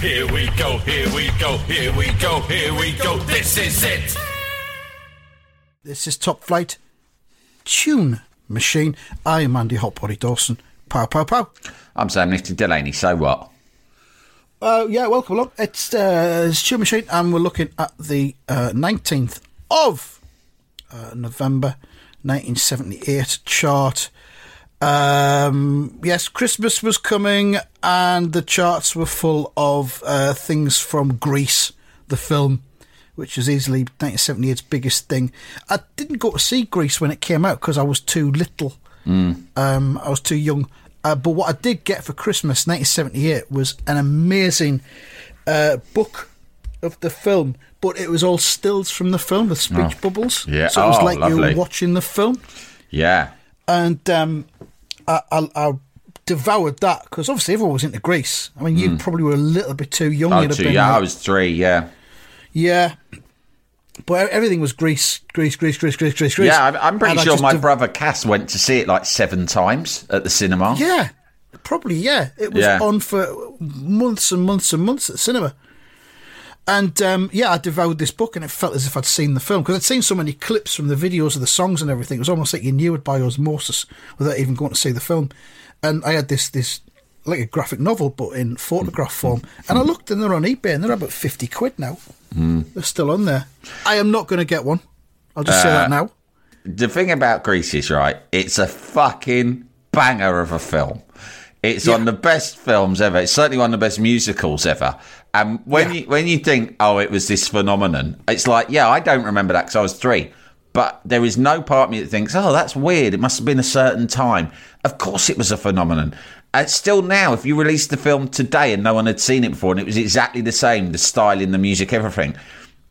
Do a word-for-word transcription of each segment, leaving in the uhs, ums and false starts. Here we go, here we go, here we go, here we go, this is it! This is Top Flight Tune Machine. I am Andy Hotbody Dawson. Pow, pow, pow. I'm Sam Nysten Delaney, so what? Uh, yeah, welcome along. It's, uh, it's Tune Machine, and we're looking at the uh, nineteenth of uh, November nineteen seventy-eight chart. Um, yes, Christmas was coming and the charts were full of uh, things from Grease, the film, which is easily nineteen seventy-eight's biggest thing. I didn't go to see Grease when it came out because I was too little. Mm. Um, I was too young. Uh, but what I did get for Christmas nineteen seventy-eight was an amazing uh, book of the film, but it was all stills from the film with speech oh. bubbles. Yeah. So it was oh, like lovely. You were watching the film. Yeah. And um, I, I, I devoured that because obviously everyone was into Grease. I mean, you mm. probably were a little bit too young. Oh, too young. Like, I was three, yeah. Yeah. But everything was Grease, Grease, Grease, Grease, Grease, Grease, Grease. Yeah, I'm pretty and sure my de- brother Cass went to see it like seven times at the cinema. Yeah, probably, yeah. It was yeah. on for months and months and months at the cinema. And, um, yeah, I devoured this book and it felt as if I'd seen the film because I'd seen so many clips from the videos of the songs and everything. It was almost like you knew it by osmosis without even going to see the film. And I had this, this like a graphic novel, but in photograph form. And I looked and they're on eBay and they're about fifty quid now. Mm. They're still on there. I am not going to get one. I'll just uh, say that now. The thing about Grease is, right, it's a fucking banger of a film. It's yeah. on the best films ever. It's certainly one of the best musicals ever. And when yeah. you when you think, oh, it was this phenomenon, it's like, yeah, I don't remember that because I was three. But there is no part of me that thinks, oh, that's weird. It must have been a certain time. Of course it was a phenomenon. And still now, if you released the film today and no one had seen it before and it was exactly the same, the styling, the music, everything,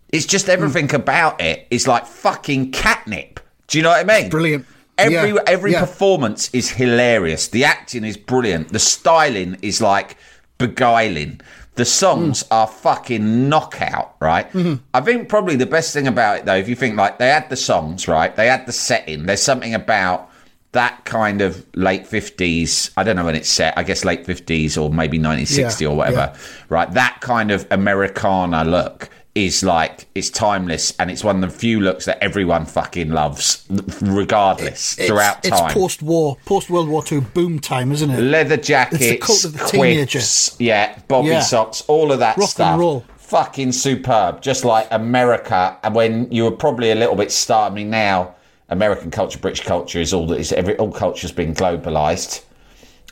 it's just everything mm. about it is like fucking catnip. Do you know what I mean? It's brilliant. Every yeah, every yeah. performance is hilarious. The acting is brilliant. The styling is like beguiling. The songs mm. are fucking knockout, right? Mm-hmm. I think probably the best thing about it, though, if you think like they had the songs, right? They had the setting. There's something about that kind of late fifties. I don't know when it's set. I guess late fifties or maybe nineteen sixty yeah, or whatever, yeah. right? That kind of Americana look is like, it's timeless and it's one of the few looks that everyone fucking loves, regardless, it, throughout it's, time. It's post-war, post-World War Two boom time, isn't it? Leather jackets, it's the cult of the quips, yeah, bobby yeah. socks, all of that Rock stuff. Rock and roll. Fucking superb, just like America, and when you were probably a little bit starved. I mean, now American culture, British culture is all that is, every, all culture's been globalised.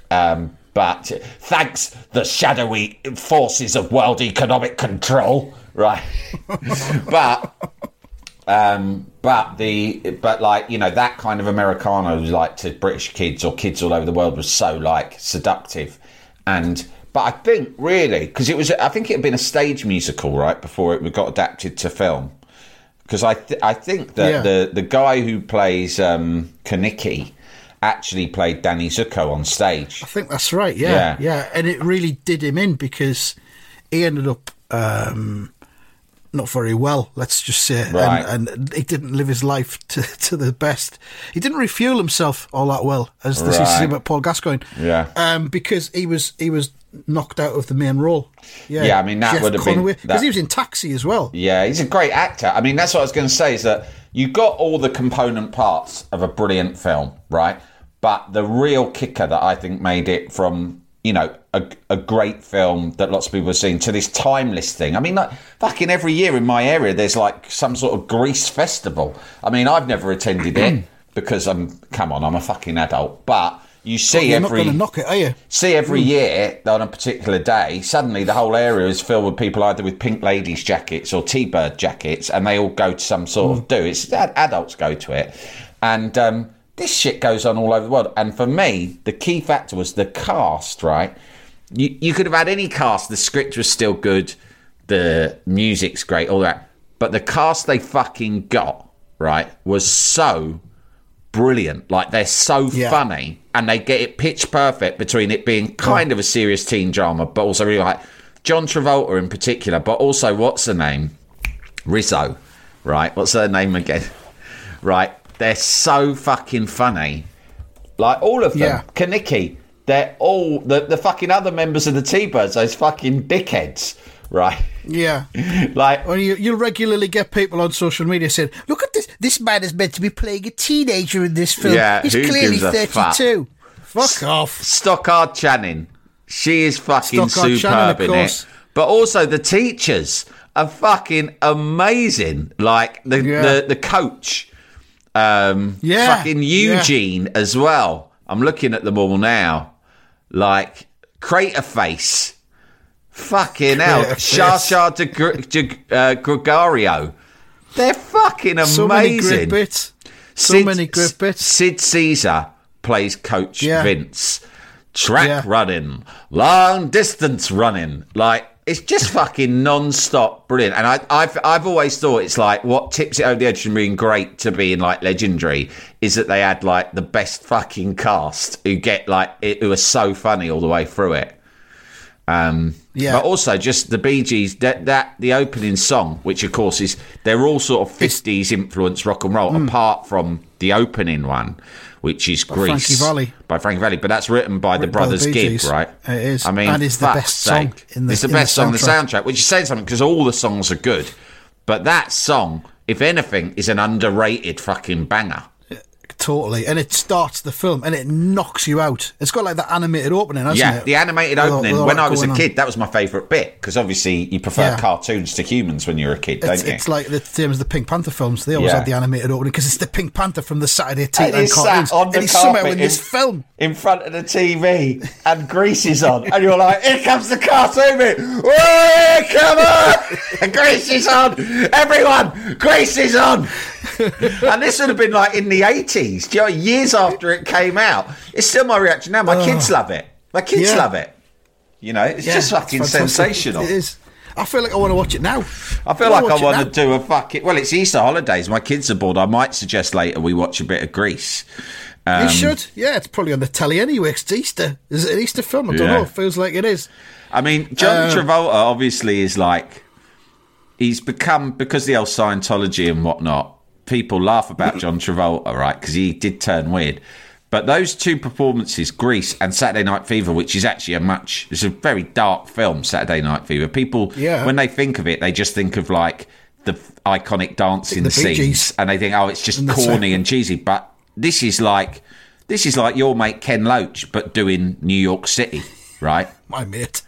Um, but thanks the shadowy forces of world economic control... Right, but um, but the but like you know that kind of Americana was like to British kids or kids all over the world was so like seductive, and but I think really because it was I think it had been a stage musical right before it got adapted to film because I th- I think that yeah. the the guy who plays um, Kanicki actually played Danny Zuko on stage. I think that's right. Yeah, yeah, yeah. And it really did him in because he ended up. Um, Not very well, let's just say. Right. And, and he didn't live his life to, to the best. He didn't refuel himself all that well, as this right. is about Paul Gascoigne. Yeah. Um, because he was he was knocked out of the main role. Yeah. Yeah, I mean that Jeff would have Conway, been because he was in Taxi as well. Yeah, he's a great actor. I mean, that's what I was going to say is that you got all the component parts of a brilliant film, right? But the real kicker that I think made it from you know, a, a great film that lots of people have seen, to this timeless thing. I mean, like, fucking every year in my area, there's like some sort of Grease festival. I mean, I've never attended it because I'm, come on, I'm a fucking adult, but you see well, every, you're not gonna knock it, are you? See every mm. year on a particular day, suddenly the whole area is filled with people either with pink ladies jackets or T-bird jackets, and they all go to some sort mm. of do. It's adults go to it. And um, this shit goes on all over the world. And for me, the key factor was the cast, right? You, you could have had any cast. The script was still good. The music's great, all that. But the cast they fucking got, right, was so brilliant. Like, they're so yeah. funny. And they get it pitch perfect between it being kind oh. of a serious teen drama, but also really like John Travolta in particular, but also what's her name? Rizzo, right? What's her name again? Right. They're so fucking funny. Like, all of them. Yeah. Kanicki, they're all... The, the fucking other members of the T-Birds, those fucking dickheads, right? Yeah. Like... Well, you, you'll regularly get people on social media saying, look at this. This man is meant to be playing a teenager in this film. Yeah, he's clearly thirty-two. Fuck S- off. Stockard Channing. She is fucking Stockard superb Channing, in it. But also the teachers are fucking amazing. Like, the yeah. the, the coach... Um, yeah, fucking Eugene yeah. as well. I'm looking at them all now. Like Craterface, fucking hell, Shasha Gregario. They're fucking amazing. So many good bits. So Sid, many good bits. Sid Caesar plays Coach yeah. Vince. Track yeah. running, long distance running, like. It's just fucking non-stop brilliant. And I, I've I've always thought it's like what tips it over the edge from being great to being like legendary is that they had like the best fucking cast who get like, who are so funny all the way through it. Um, yeah. But also just the Bee Gees, that, that the opening song, which of course is, they're all sort of fifties influenced rock and roll mm. apart from the opening one, which is by Grease. Frankie Valli. By Frankie Valli. But that's written by written the brothers by the Gibb, right? It is. I mean, that is the best song in the soundtrack. It's the best song in the soundtrack, which is saying something because all the songs are good. But that song, if anything, is an underrated fucking banger. Totally. And it starts the film and it knocks you out. It's got like that animated opening, hasn't yeah, it? Yeah, the animated with opening. All, when I was a kid, on. that was my favourite bit because obviously you prefer yeah. cartoons to humans when you're a kid, don't it's, you? It's like the same as the Pink Panther films. They always yeah. had the animated opening because it's the Pink Panther from the Saturday Night Fever cartoons. On the and he's somehow in this film. In front of the T V and Grease is on and you're like, here comes the cartoon bit. Whoa, come on! And Grease is on! Everyone, Grease is on! And this would have been like in the eighties. Do you know, years after it came out, it's still my reaction now. My oh. kids love it. My kids yeah. love it. You know, it's yeah, just fucking it's sensational. It is. I feel like I want to watch it now. I feel I like I want to do a fucking. Well, it's Easter holidays. My kids are bored. I might suggest later we watch a bit of Grease. Um, you should. Yeah, it's probably on the telly anyway. It's Easter. Is it an Easter film? I don't yeah. know. It feels like it is. I mean, John uh, Travolta obviously is like he's become because of the old Scientology and whatnot. People laugh about John Travolta, right? Because he did turn weird. But those two performances, Grease and Saturday Night Fever, which is actually a much... It's a very dark film, Saturday Night Fever. People, yeah. when they think of it, they just think of, like, the iconic dancing the scenes. And they think, oh, it's just and corny and cheesy. But this is like... This is like your mate Ken Loach, but doing New York City, right? My mate.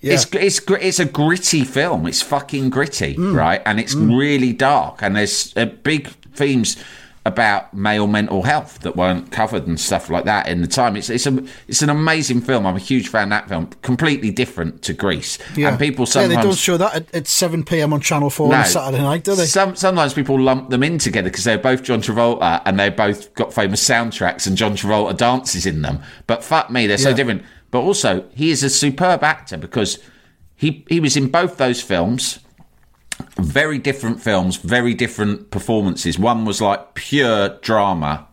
Yeah. It's it's it's a gritty film. It's fucking gritty, mm. right? And it's mm. really dark. And there's uh, big themes about male mental health that weren't covered and stuff like that in the time. It's it's a it's an amazing film. I'm a huge fan of that film. Completely different to Grease. Yeah. And people sometimes yeah, they don't show that at, at seven p.m. on Channel Four no, on Saturday night, do they? Some, sometimes people lump them in together because they're both John Travolta and they both got famous soundtracks and John Travolta dances in them. But fuck me, they're yeah. so different. But also, he is a superb actor because he he was in both those films, very different films, very different performances. One was like pure drama,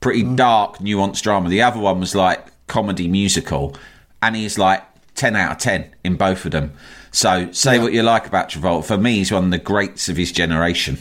pretty mm. dark, nuanced drama. The other one was like comedy musical. And he's like ten out of ten in both of them. So say yeah. what you like about Travolta. For me, he's one of the greats of his generation.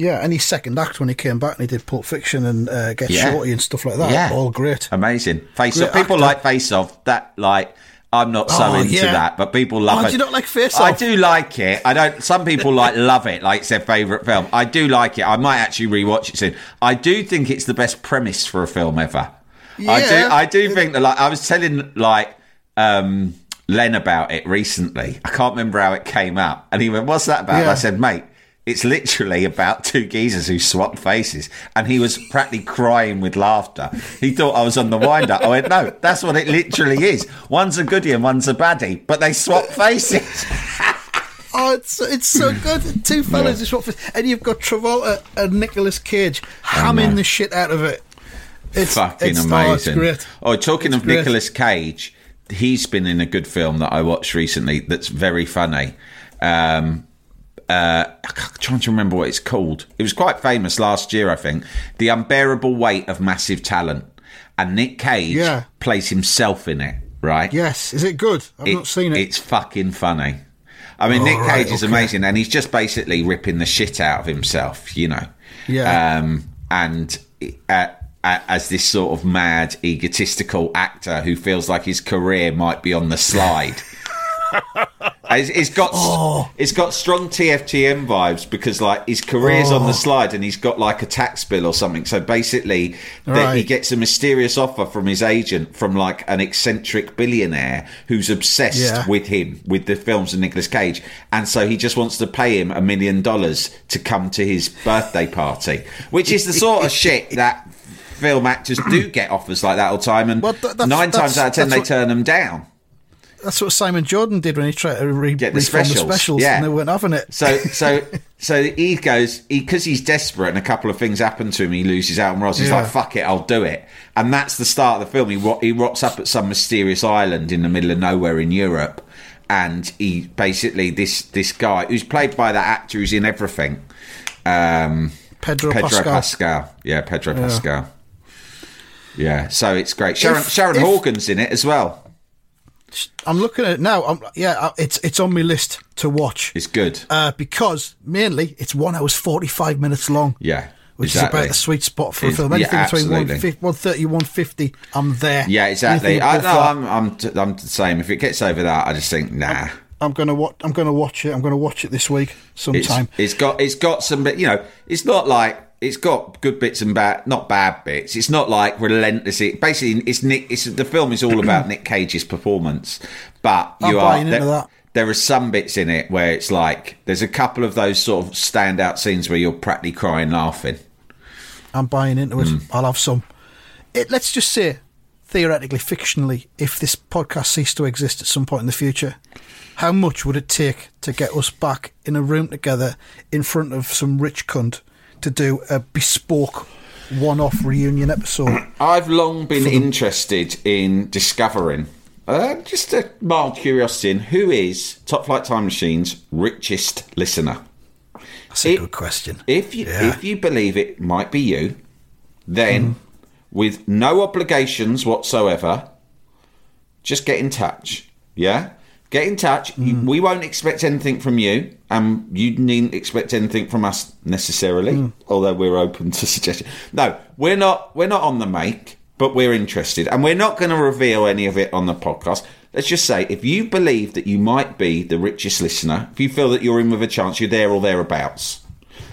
Yeah, and his second act when he came back and he did Pulp Fiction and uh, Get yeah. Shorty and stuff like that. Yeah. All great. Amazing. Face great Off. People actor. Like Face Off. That, like, I'm not so oh, into yeah. that, but people love oh, it. Do you not like Face Off? I do like it. I don't. Some people, like, love it, like it's their favourite film. I do like it. I might actually rewatch it soon. I do think it's the best premise for a film ever. Yeah. I do I do think that, like, I was telling, like, um, Len about it recently. I can't remember how it came up. And he went, what's that about? Yeah. And I said, mate, it's literally about two geezers who swapped faces. And he was practically crying with laughter. He thought I was on the wind-up. I went, no, that's what it literally is. One's a goodie and one's a baddie, but they swap faces. Oh, it's, it's so good. Two fellas yeah. who swap faces. And you've got Travolta and Nicolas Cage hamming the shit out of it. It's fucking it's, amazing. Oh, great. oh talking it's of great. Nicolas Cage, he's been in a good film that I watched recently that's very funny. Um... Uh, I'm trying to remember what it's called. It was quite famous last year, I think. The Unbearable Weight of Massive Talent. And Nick Cage yeah. plays himself in it, right? Yes. Is it good? I've it, not seen it. It's fucking funny. I mean, oh, Nick Cage right, is okay. amazing, and he's just basically ripping the shit out of himself, you know? Yeah. Um, and uh, as this sort of mad, egotistical actor who feels like his career might be on the slide. It's, it's got oh. it's got strong T F T M vibes because like his career's oh. on the slide and he's got like a tax bill or something. So basically, right. then he gets a mysterious offer from his agent from like an eccentric billionaire who's obsessed yeah. with him, with the films of Nicolas Cage, and so he just wants to pay him a million dollars to come to his birthday party, which is the sort of shit that film actors do get offers like that all the time, and well, that, nine times out of ten they what... turn them down. That's what Simon Jordan did when he tried to re- get the specials, the specials yeah. and they weren't having it. So, so, so he goes because he, he's desperate, and a couple of things happen to him. He loses out on Ross. He's yeah. like, "Fuck it, I'll do it." And that's the start of the film. He ro- he rocks up at some mysterious island in the middle of nowhere in Europe, and he basically this this guy who's played by that actor who's in everything, um, Pedro, Pedro Pascal. Pascal. Yeah, Pedro yeah. Pascal. Yeah, so it's great. Sharon if, Sharon if, Horgan's in it as well. I'm looking at it now. I'm, yeah, it's it's on my list to watch. It's good. Uh, because mainly it's one hour forty-five minutes long. Yeah, which exactly. is about the sweet spot for a film. Anything yeah, between one thirty, one fifty, I'm there. Yeah, exactly. I, no, I'm I'm t- I'm the same. If it gets over that, I just think nah. I'm, I'm gonna watch. I'm gonna watch it. I'm gonna watch it this week sometime. It's, it's got it's got some. You know, it's not like. It's got good bits and bad, not bad bits. It's not like relentlessly. Basically, it's Nick. It's the film is all about Nick Cage's performance, but you I'm are buying there, into that. There are some bits in it where it's like there's a couple of those sort of standout scenes where you're practically crying laughing. I'm buying into it. Mm. I'll have some. It, let's just say, theoretically, fictionally, if this podcast ceased to exist at some point in the future, how much would it take to get us back in a room together in front of some rich cunt? To do a bespoke one-off reunion episode. I've long been the- interested in discovering, uh, just a mild curiosity, in who is Top Flight Time Machine's richest listener? That's a it, good question. If you, yeah. if you believe it might be you, then mm. with no obligations whatsoever, just get in touch, yeah? Get in touch. Mm. We won't expect anything from you, and you needn't expect anything from us necessarily. Mm. Although we're open to suggestions. No, we're not. We're not on the make, but we're interested, and we're not going to reveal any of it on the podcast. Let's just say, if you believe that you might be the richest listener, if you feel that you're in with a chance, you're there or thereabouts.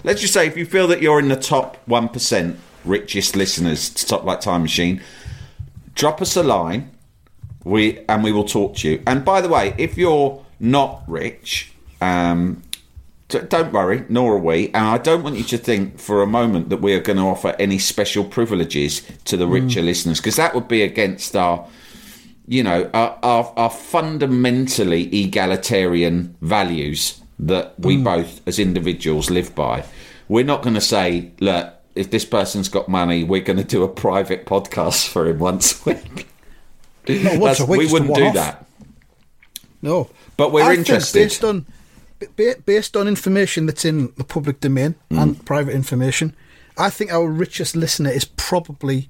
Let's just say, if you feel that you're in the top one percent richest listeners to Top Flight Time Machine, drop us a line. We and we will talk to you. And by the way, if you're not rich, um, d- don't worry, nor are we. And I don't want you to think for a moment that we are going to offer any special privileges to the richer mm. listeners, because that would be against our, you know, our, our, our fundamentally egalitarian values that we mm. both as individuals live by. We're not going to say, look, if this person's got money, we're going to do a private podcast for him once a week. Not once a week, we wouldn't do off. that. No, but we're I interested. Based on based on information that's in the public domain mm. and private information, I think our richest listener is probably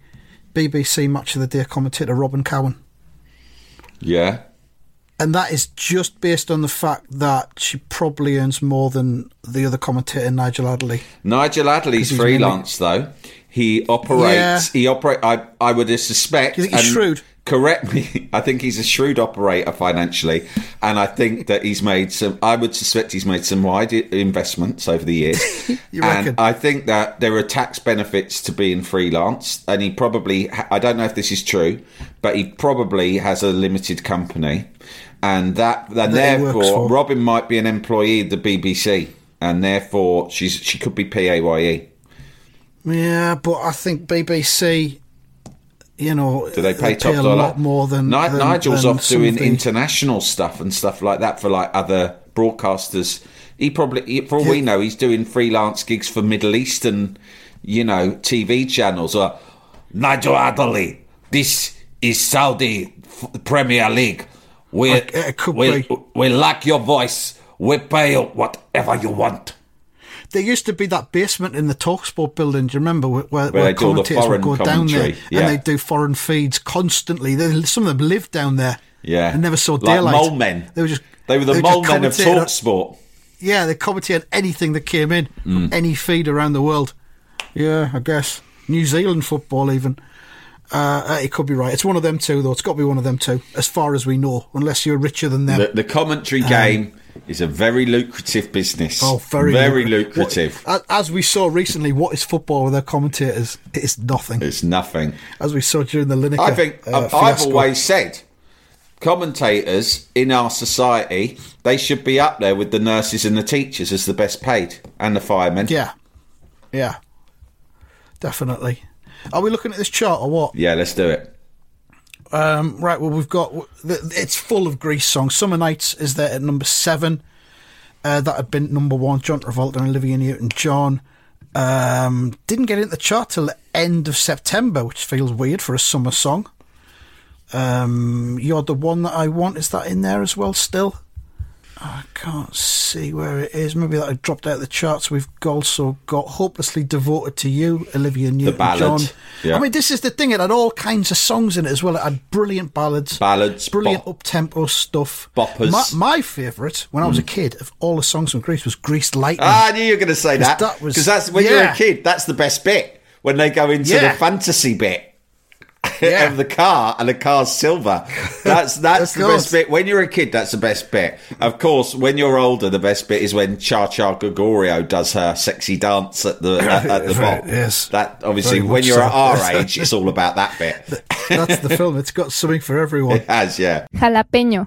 B B C Match of the Day commentator Robin Cowan. Yeah, and that is just based on the fact that she probably earns more than the other commentator Nigel Adderley. Nigel Adderley's freelance, really... though he operates. Yeah. He operate. I I would suspect. Do you think he's and, shrewd? correct me, I think he's a shrewd operator financially, and I think that he's made some, I would suspect he's made some wide investments over the years. You reckon? And I think that there are tax benefits to being freelance, and he probably, I don't know if this is true, but he probably has a limited company, and that, and that therefore Robin might be an employee of the B B C, and therefore she's she could be P A Y E. Yeah, but I think B B C... You know, do they pay, they pay top a dollar? Lot more than, Ni- than Nigel's than off doing something. International stuff and stuff like that for like other broadcasters. He probably, for all yeah. we know, he's doing freelance gigs for Middle Eastern, you know, T V channels. Or Nigel Adderley, this is Saudi f- Premier League. We like, we we like your voice. We pay you whatever you want. There used to be that basement in the Talksport building, do you remember, where, where, where commentators would go down there yeah. and they'd do foreign feeds constantly. They, some of them lived down there yeah. and never saw daylight. Like mole men. They were, just, they were the they mole men of Talksport. Yeah, they commented on anything that came in, mm. any feed around the world. Yeah, I guess. New Zealand football even. Uh, it could be right. It's one of them two, though. It's got to be one of them two, as far as we know, unless you're richer than them. The, the commentary um, game... It's a very lucrative business. Oh, very, very lucrative. What, as we saw recently, what is football with their commentators? It's nothing. It's nothing. As we saw during the Lineker, I think uh, I've always said, commentators in our society, they should be up there with the nurses and the teachers as the best paid, and the firemen. Yeah, yeah, definitely. Are we looking at this chart or what? Yeah, let's do it. Um, right, well, we've got... It's full of Grease songs. Summer Nights is there at number seven. Uh, that had been number one. John Travolta and Olivia Newton-John. Um, didn't get into the chart till the end of September, which feels weird for a summer song. Um, You're the One That I Want. Is that in there as well still? I can't see where it is. Maybe that had dropped out of the charts. We've also got Hopelessly Devoted to You, Olivia Newton-John. Yeah. I mean, this is the thing. It had all kinds of songs in it as well. It had brilliant ballads. Ballads. Brilliant bop, up-tempo stuff. Boppers. My, my favourite, when I was mm. a kid, of all the songs from Grease was Greased Lightning. Ah, I knew you were going to say that. Because that that's when yeah. you're a kid, that's the best bit. When they go into yeah. the fantasy bit. Yeah. Of the car, and the car's silver. That's that's the best bit. When you're a kid, that's the best bit. Of course, when you're older, the best bit is when Cha Cha Gregorio does her sexy dance at the at, at the right, bop. Yes, that obviously when you're so. at our age, it's all about that bit. That's the film. It's got something for everyone. It has, yeah. Jalapeño.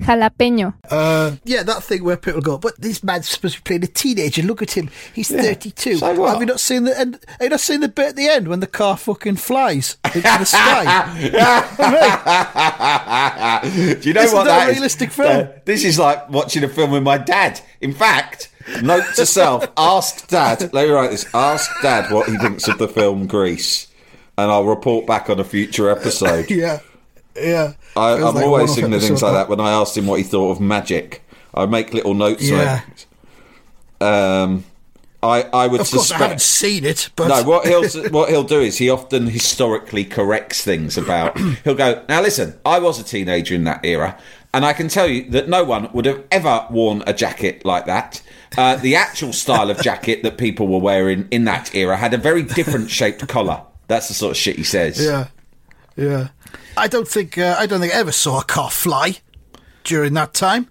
Jalapeño. Uh, yeah, that thing where people go, but this man's supposed to be playing a teenager. Look at him, he's yeah. thirty-two. So what? Have you not seen the end? Have you not seen the bit at the end when the car fucking flies into the sky? Do you know Isn't what that, that a realistic is? Film. Uh, this is like watching a film with my dad. In fact, note to self: ask Dad. Let me write this. Ask Dad what he thinks of the film Grease, and I'll report back on a future episode. yeah. Yeah, I, I'm like always thinking of things like that. When I asked him what he thought of Magic, I make little notes yeah. on it. Um, I I would of course suspect I haven't seen it, but no. What he'll what he'll do is he often historically corrects things about. He'll go, now listen, I was a teenager in that era, and I can tell you that no one would have ever worn a jacket like that. Uh, the actual style of jacket that people were wearing in that era had a very different shaped collar. That's the sort of shit he says. Yeah. Yeah, I don't think uh, I don't think I ever saw a car fly during that time.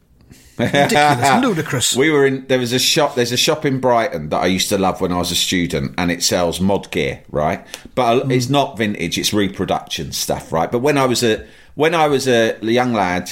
Ridiculous, ludicrous. We were in. There was a shop. There's a shop in Brighton that I used to love when I was a student, and it sells mod gear, right? But mm. it's not vintage; it's reproduction stuff, right? But when I was a when I was a young lad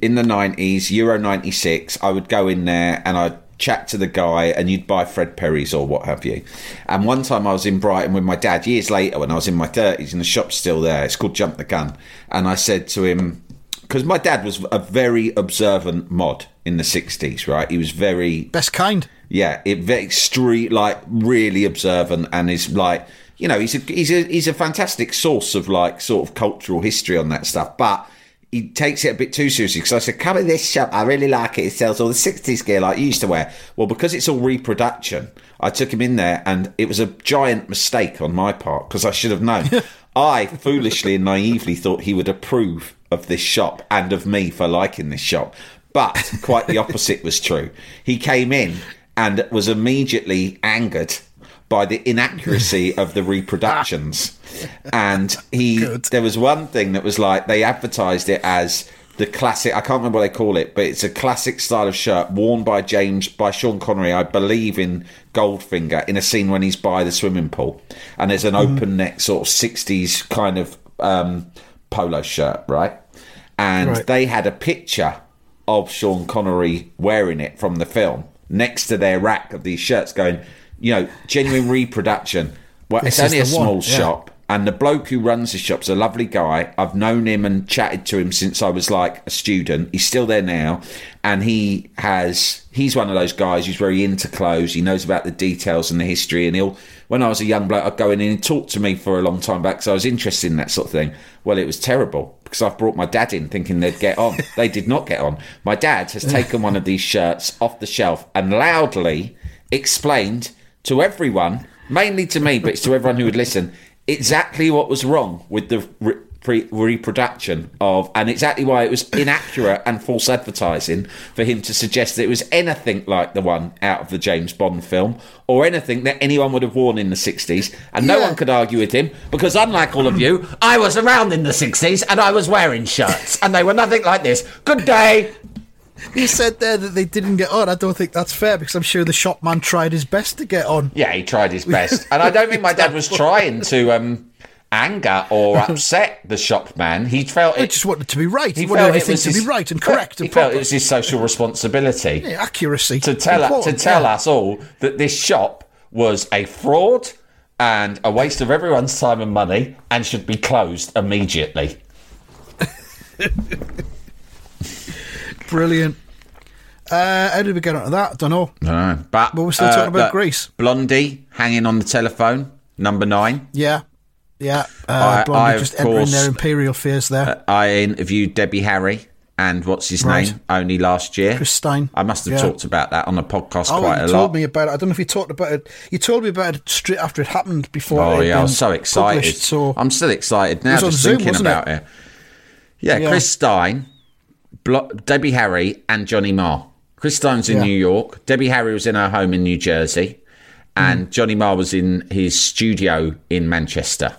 in the nineties, Euro ninety-six, I would go in there and I'd chat to the guy and you'd buy Fred Perry's or what have you. And one time I was in Brighton with my dad years later when I was in my thirties and the shop's still there. It's called Jump the Gun. And I said to him, because my dad was a very observant mod in the sixties, right? He was very... Best kind. Yeah, it very extreme, like really observant, and is like, you know, he's a, he's a, he's a fantastic source of like sort of cultural history on that stuff, but... he takes it a bit too seriously because I said, come in this shop, I really like it. It sells all the sixties gear like you used to wear. Well, because it's all reproduction, I took him in there and it was a giant mistake on my part because I should have known. I foolishly and naively thought he would approve of this shop and of me for liking this shop. But quite the opposite was true. He came in and was immediately angered by the inaccuracy of the reproductions. And he Good. There was one thing that was like, they advertised it as the classic, I can't remember what they call it, but it's a classic style of shirt worn by James, by Sean Connery, I believe, in Goldfinger, in a scene when he's by the swimming pool. And there's an mm. open neck sort of sixties kind of um, polo shirt, right? And right. they had a picture of Sean Connery wearing it from the film next to their rack of these shirts going... you know, genuine reproduction. Well, this it's only a small one. shop, yeah. And the bloke who runs the shop's a lovely guy. I've known him and chatted to him since I was like a student. He's still there now, and he has. He's one of those guys who's very into clothes. He knows about the details and the history, and he'll. When I was a young bloke, I'd go in and he'd talk to me for a long time back because I was interested in that sort of thing. Well, it was terrible because I've brought my dad in thinking they'd get on. They did not get on. My dad has taken one of these shirts off the shelf and loudly explained. To everyone, mainly to me, but it's to everyone who would listen, exactly what was wrong with the re- pre- reproduction of, and exactly why it was inaccurate and false advertising for him to suggest that it was anything like the one out of the James Bond film or anything that anyone would have worn in the sixties. And no yeah. one could argue with him because, unlike all of you, I was around in the sixties and I was wearing shirts and they were nothing like this. Good day. You said there that they didn't get on. I don't think that's fair because I'm sure the shopman tried his best to get on. Yeah, he tried his best. And I don't think my dad was trying to um, anger or upset the shopman. He felt it... He just wanted to be right. He, he wanted everything to his, be right and correct. He and felt proper. It was his social responsibility. Yeah, accuracy. To tell, us, to tell yeah. us all that this shop was a fraud and a waste of everyone's time and money and should be closed immediately. Brilliant. Uh, how did we get onto that? I don't know. No, but, but we're still uh, talking about look, Grease. Blondie hanging on the telephone, number nine. Yeah, yeah. Uh, I, Blondie I, just course, entering their imperial phase there. Uh, I interviewed Debbie Harry and what's his right. name only last year. Chris Stein. I must have yeah. talked about that on the podcast oh, quite a lot. You told me about it. I don't know if you talked about it. You told me about it straight after it happened before Oh, yeah, I was so excited. So I'm still excited now just Zoom, thinking about it. it. Yeah, yeah, Chris Stein... Debbie Harry and Johnny Marr. Chris Stein's in yeah. New York. Debbie Harry was in her home in New Jersey. And mm. Johnny Marr was in his studio in Manchester.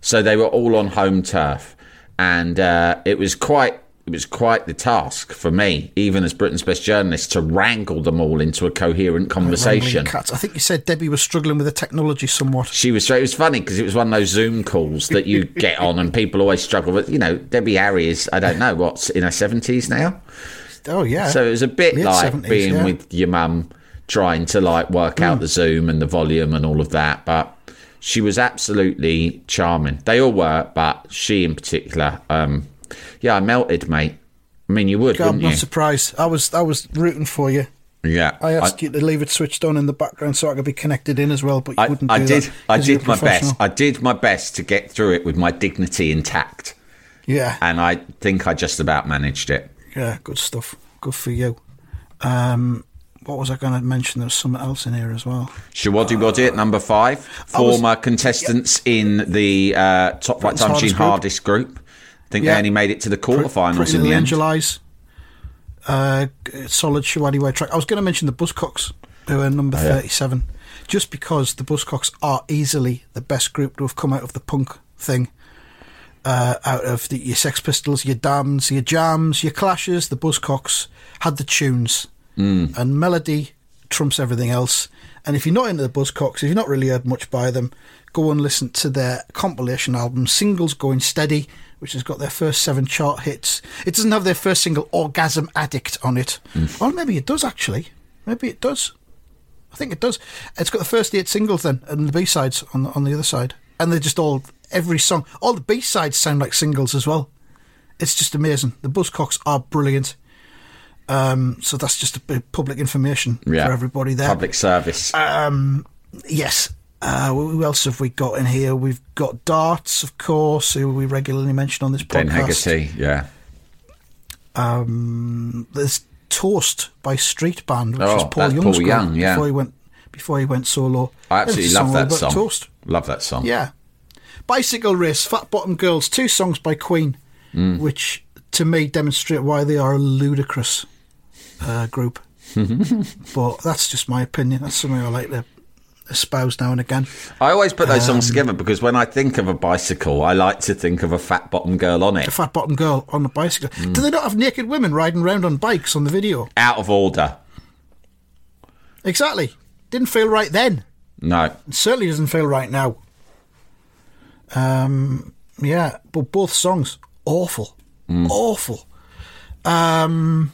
So they were all on home turf. And uh, it was quite it was quite the task for me, even as Britain's best journalist, to wrangle them all into a coherent conversation. I think you said Debbie was struggling with the technology somewhat. She was. It was funny because it was one of those Zoom calls that you get on and people always struggle with. You know, Debbie Harry is, I don't know, what's in her seventies now? Oh, yeah. So it was a bit Mid like seventies, being yeah. with your mum, trying to like work mm. out the Zoom and the volume and all of that. But she was absolutely charming. They all were, but she in particular... Um, yeah, I melted, mate. I mean, you would, God, wouldn't you? I'm not surprised. I was, I was rooting for you. Yeah. I asked I, you to leave it switched on in the background so I could be connected in as well, but you I, wouldn't do I did, that. I did my best. I did my best to get through it with my dignity intact. Yeah. And I think I just about managed it. Yeah, good stuff. Good for you. Um... What was I going to mention? There was something else in here as well. Shawaddy Waddy at number five. Former was, contestants yeah. in the uh, Top Flight Time Machine hardest group. I think yeah. they only made it to the quarterfinals Pretty in the end. Angelise, uh, solid Shawaddy Way track. I was going to mention the Buzzcocks, who are number oh, yeah. thirty-seven, just because the Buzzcocks are easily the best group to have come out of the punk thing. Uh, out of the, your Sex Pistols, your Dams, your Jams, your Clashes, the Buzzcocks had the tunes. Mm. And melody trumps everything else. And if you're not into the Buzzcocks, if you've not really heard much by them, go and listen to their compilation album, Singles Going Steady, which has got their first seven chart hits. It doesn't have their first single, Orgasm Addict, on it. Mm. Well, maybe it does, actually. Maybe it does. I think it does. It's got the first eight singles then, and the B-sides on the, on the other side. And they're just all, every song, all the B-sides sound like singles as well. It's just amazing. The Buzzcocks are brilliant. Um, so that's just a bit of public information yeah. for everybody there. Public service. Um, yes. Uh, who else have we got in here? We've got Darts, of course, who we regularly mention on this podcast. Den Haggerty, yeah. Um, there's Toast by Street Band, which oh, is Paul Young's Paul Young, yeah. before he went before he went solo. I absolutely love that song. Toast. Love that song. Yeah. Bicycle Race, Fat Bottom Girls, two songs by Queen, mm. which to me demonstrate why they are a ludicrous uh, group. But that's just my opinion. That's something I like to espouse now and again. I always put those um, songs together because when I think of a bicycle, I like to think of a fat bottom girl on it. A fat bottom girl on a bicycle. Mm. Do they not have naked women riding around on bikes on the video? Out of order. Exactly. Didn't feel right then. No. It certainly doesn't feel right now. Um, yeah, but both songs, awful. Mm. Awful. Um,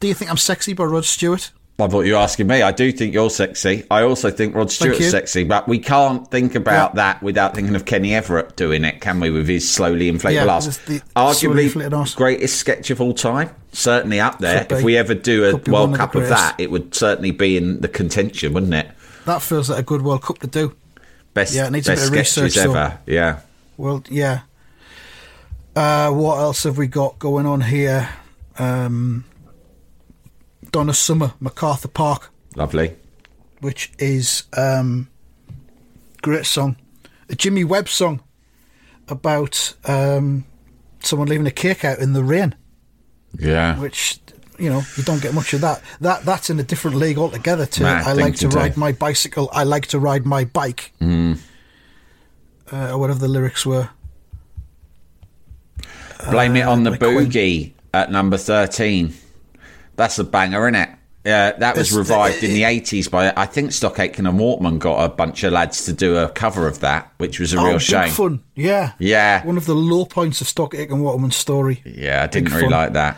Do You Think I'm Sexy by Rod Stewart? I thought you were asking me. I do think you're sexy. I also think Rod Stewart's sexy, but we can't think about yeah. that without thinking of Kenny Everett doing it, can we, with his slowly inflatable yeah, ass. The arguably ass. Greatest sketch of all time, certainly up there. If we ever do a Could World Cup of, of that, it would certainly be in the contention, wouldn't it? That feels like a good World Cup to do. Best, yeah, it needs best a bit of sketches research, ever, so. yeah. Well, yeah. Uh, what else have we got going on here? Um... Donna Summer, MacArthur Park. Lovely. Which is um, great song. A Jimmy Webb song about um, someone leaving a cake out in the rain. Yeah. Which, you know, you don't get much of that. That That's in a different league altogether to Mad I like to today. Ride my bicycle, I like to ride my bike. Mm. Uh, or whatever the lyrics were. Blame uh, It on the Boogie Queen. At number thirteen. That's a banger, isn't it? Yeah, that was it's, revived it, in the eighties by, I think, Stock Aitken and Waterman got a bunch of lads to do a cover of that, which was a oh, real big shame. Fun, yeah, yeah. One of the low points of Stock Aitken Waterman's story. Yeah, I didn't big really fun. like that.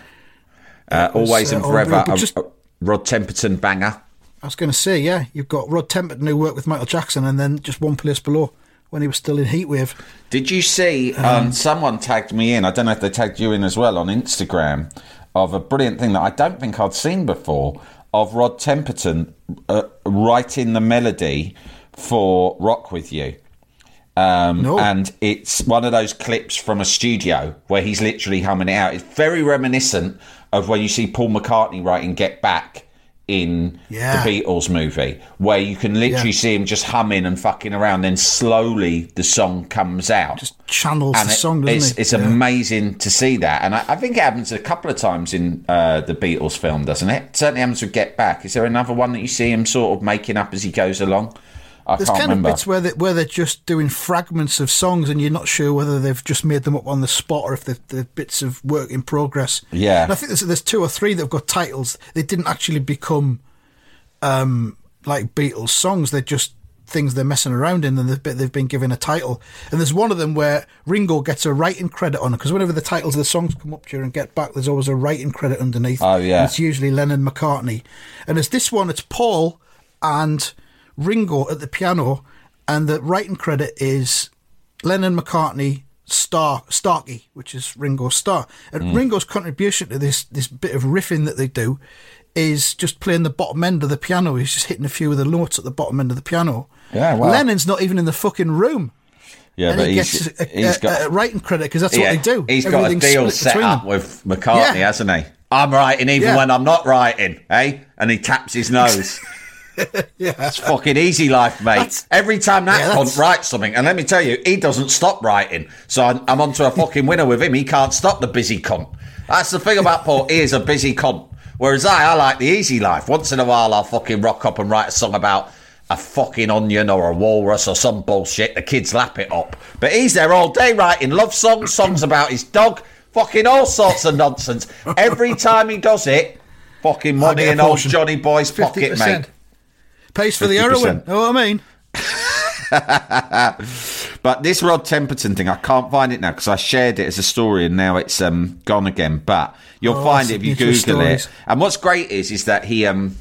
Uh, that was, Always uh, and Forever, oh, just, a, a Rod Temperton banger. I was going to say, yeah, you've got Rod Temperton who worked with Michael Jackson, and then just one place below when he was still in Heatwave. Did you see? Um, um, someone tagged me in. I don't know if they tagged you in as well on Instagram. Of a brilliant thing that I don't think I'd seen before, of Rod Temperton uh, writing the melody for Rock With You. Um, no. And it's one of those clips from a studio where he's literally humming it out. It's very reminiscent of when you see Paul McCartney writing Get Back in yeah. the Beatles movie, where you can literally yeah. see him just humming and fucking around, then slowly the song comes out. Just channels and the it, song, doesn't it's, it? It's yeah. amazing to see that. And I, I think it happens a couple of times in uh, the Beatles film, doesn't it? It certainly happens with Get Back. Is there another one that you see him sort of making up as he goes along? I There's can't kind remember. of bits where, they, where they're just doing fragments of songs and you're not sure whether they've just made them up on the spot or if they're, they're bits of work in progress. Yeah. And I think there's, there's two or three that have got titles. They didn't actually become um, like Beatles songs. They're just things they're messing around in and they've, they've been given a title. And there's one of them where Ringo gets a writing credit on it because whenever the titles of the songs come up during Get Back, there's always a writing credit underneath. Oh, yeah. And it's usually Lennon McCartney. And it's this one, it's Paul and Ringo at the piano, and the writing credit is Lennon McCartney Star Starkey, which is Ringo Starr. And mm. Ringo's contribution to this this bit of riffing that they do is just playing the bottom end of the piano. He's just hitting a few of the notes at the bottom end of the piano. Yeah, wow. Lennon's not even in the fucking room. Yeah, and but he he's, gets a, he's a, got a writing credit because that's yeah, what they do. He's got a deal set up them. with McCartney, yeah. hasn't he? I'm writing even yeah. when I'm not writing, eh? And he taps his nose. Yeah, that's fucking easy life, mate. That's, Every time that yeah, cunt writes something, and let me tell you, he doesn't stop writing. So I'm, I'm onto a fucking winner with him. He can't stop the busy cunt. That's the thing about Paul. He is a busy cunt. Whereas I, I like the easy life. Once in a while, I'll fucking rock up and write a song about a fucking onion or a walrus or some bullshit. The kids lap it up, but he's there all day writing love songs, songs about his dog, fucking all sorts of nonsense. Every time he does it, fucking money in old Johnny Boy's pocket, mate. Pays for the heroin, know what I mean? But this Rod Temperton thing, I can't find it now because I shared it as a story and now it's um, gone again. But you'll oh, find it if you Google it. And what's great is is that he um,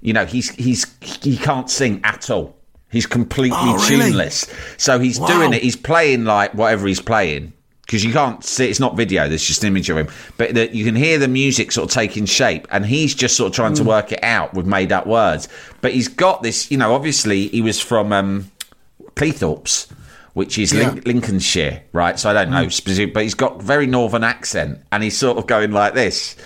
You know, he's he's he can't sing at all. He's completely oh, really? tuneless. So he's wow. doing it. He's playing like whatever he's playing, because you can't see. It's not video. There's just an image of him. But the, you can hear the music sort of taking shape, and he's just sort of trying mm. to work it out with made up words. But he's got this. You know, obviously he was from um, Cleethorpes, which is yeah. Link- Lincolnshire, right? So I don't know mm. specific, but he's got very northern accent, and he's sort of going like this.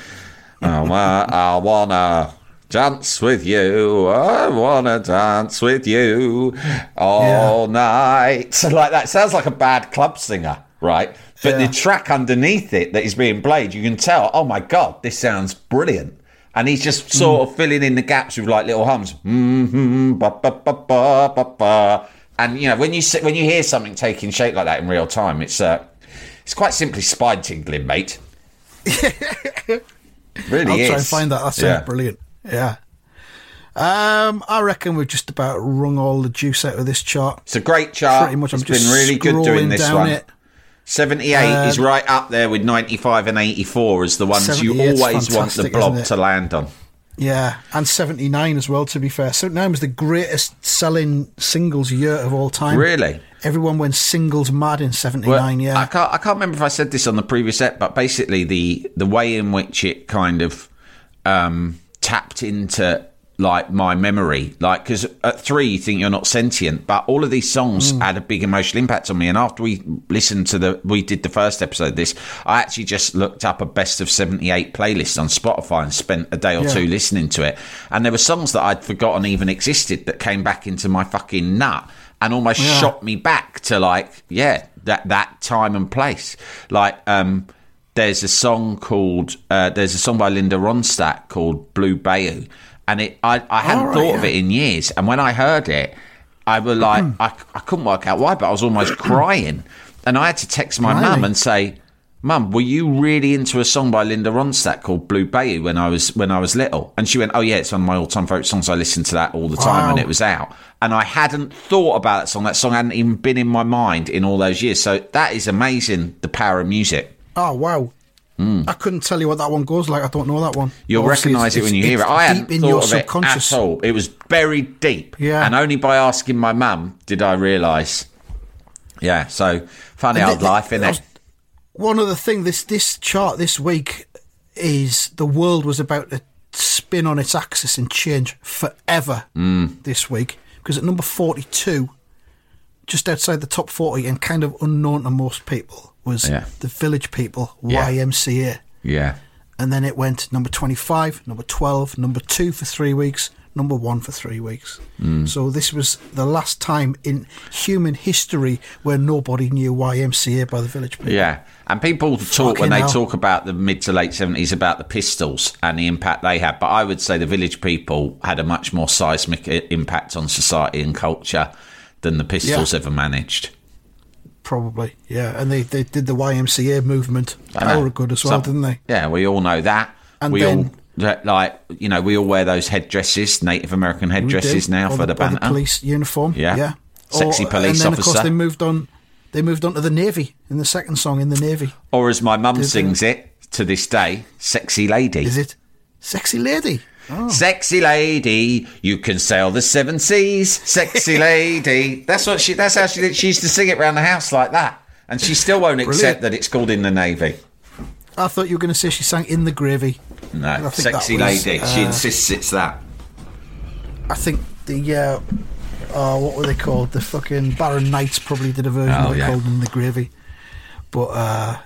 oh, uh, I wanna. Dance with you, I wanna dance with you all yeah. night. So like that sounds like a bad club singer, right? But yeah. the track underneath it that is being played, you can tell, oh my God, this sounds brilliant. And he's just sort mm. of filling in the gaps with like little hums. Mm-hmm, ba, ba, ba, ba, ba, ba. And you know, when you when you hear something taking shape like that in real time, it's uh, it's quite simply spine tingling, mate. It really I'll is. I'll try and find that. That sounds yeah. brilliant. Yeah. Um, I reckon we've just about wrung all the juice out of this chart. It's a great chart. Pretty much, it's I'm just been really good doing this one. It. seventy-eight um, is right up there with ninety-five and eighty-four as the ones you always want the blob to land on. Yeah, and seventy-nine as well, to be fair. seventy-nine was the greatest selling singles year of all time. Really? Everyone went singles mad in seventy-nine, well, yeah. I can't, I can't remember if I said this on the previous ep, but basically the, the way in which it kind of... Um, tapped into like my memory, like, because at three you think you're not sentient, but all of these songs mm. had a big emotional impact on me. And after we listened to the we did the first episode of this, I actually just looked up a best of seventy-eight playlist on Spotify and spent a day or yeah. two listening to it, and there were songs that I'd forgotten even existed that came back into my fucking nut and almost yeah. shot me back to like yeah that that time and place. Like um There's a song called, uh, there's a song by Linda Ronstadt called Blue Bayou. And it, I, I hadn't right, thought yeah. of it in years. And when I heard it, I was like, mm. I, I couldn't work out why, but I was almost crying. And I had to text my really? mum and say, Mum, were you really into a song by Linda Ronstadt called Blue Bayou when I was when I was little? And she went, oh yeah, it's one of my all-time favourite songs. I listened to that all the time wow. when it was out. And I hadn't thought about that song. That song hadn't even been in my mind in all those years. So that is amazing, the power of music. Oh, wow. Mm. I couldn't tell you what that one goes like. I don't know that one. You'll recognise it when you hear it. I hadn't thought of it at all. It was buried deep. Yeah. And only by asking my mum did I realise. Yeah, so funny old life, innit? One other thing, this, this chart this week is the world was about to spin on its axis and change forever mm. this week. Because at number forty-two, just outside the top forty and kind of unknown to most people, was yeah. the Village People, Y M C A. Yeah. And then it went number twenty-five, number twelve, number two for three weeks, number one for three weeks. Mm. So this was the last time in human history where nobody knew Y M C A by the Village People. Yeah. And people talk, Fucking when they hell. talk about the mid to late seventies, about the Pistols and the impact they had. But I would say the Village People had a much more seismic impact on society and culture than the Pistols yeah. ever managed. Probably, yeah. And they, they did the Y M C A movement. They were good as well, so, didn't they? Yeah, we all know that. And we then, all, like, you know, we all wear those headdresses, Native American headdresses now or for the, the banter. Or the police uniform, yeah. yeah. Sexy or, police officer. And then, officer. of course, they moved on They moved on to the Navy, in the second song, in the Navy. Or as my mum did sings they? it to this day, Sexy Lady. Is it? Sexy Lady. Oh. Sexy lady, you can sail the seven seas. Sexy lady, that's what she. That's how she did. She used to sing it around the house like that, and she still won't Brilliant. accept that it's called In the Navy. I thought you were going to say she sang In the Gravy. No, sexy was, lady. Uh, she insists it's that. I think the uh, oh, what were they called? The fucking Baron Knights probably did a version oh, of it yeah. called In the Gravy. But uh,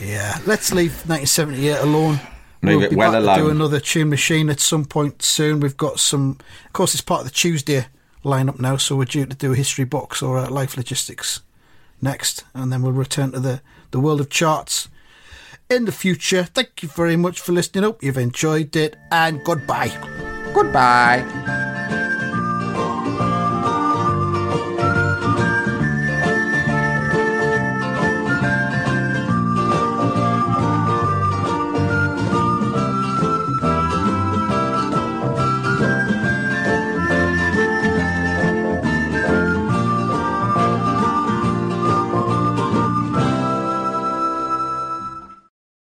yeah, let's leave nineteen seventy-eight alone. Leave we'll be well back alone. to do another Tune Machine at some point soon. We've got some... Of course, it's part of the Tuesday lineup now, so we're due to do a History Box or a Life Logistics next, and then we'll return to the, the world of charts in the future. Thank you very much for listening. Hope you've enjoyed it, and goodbye. Goodbye.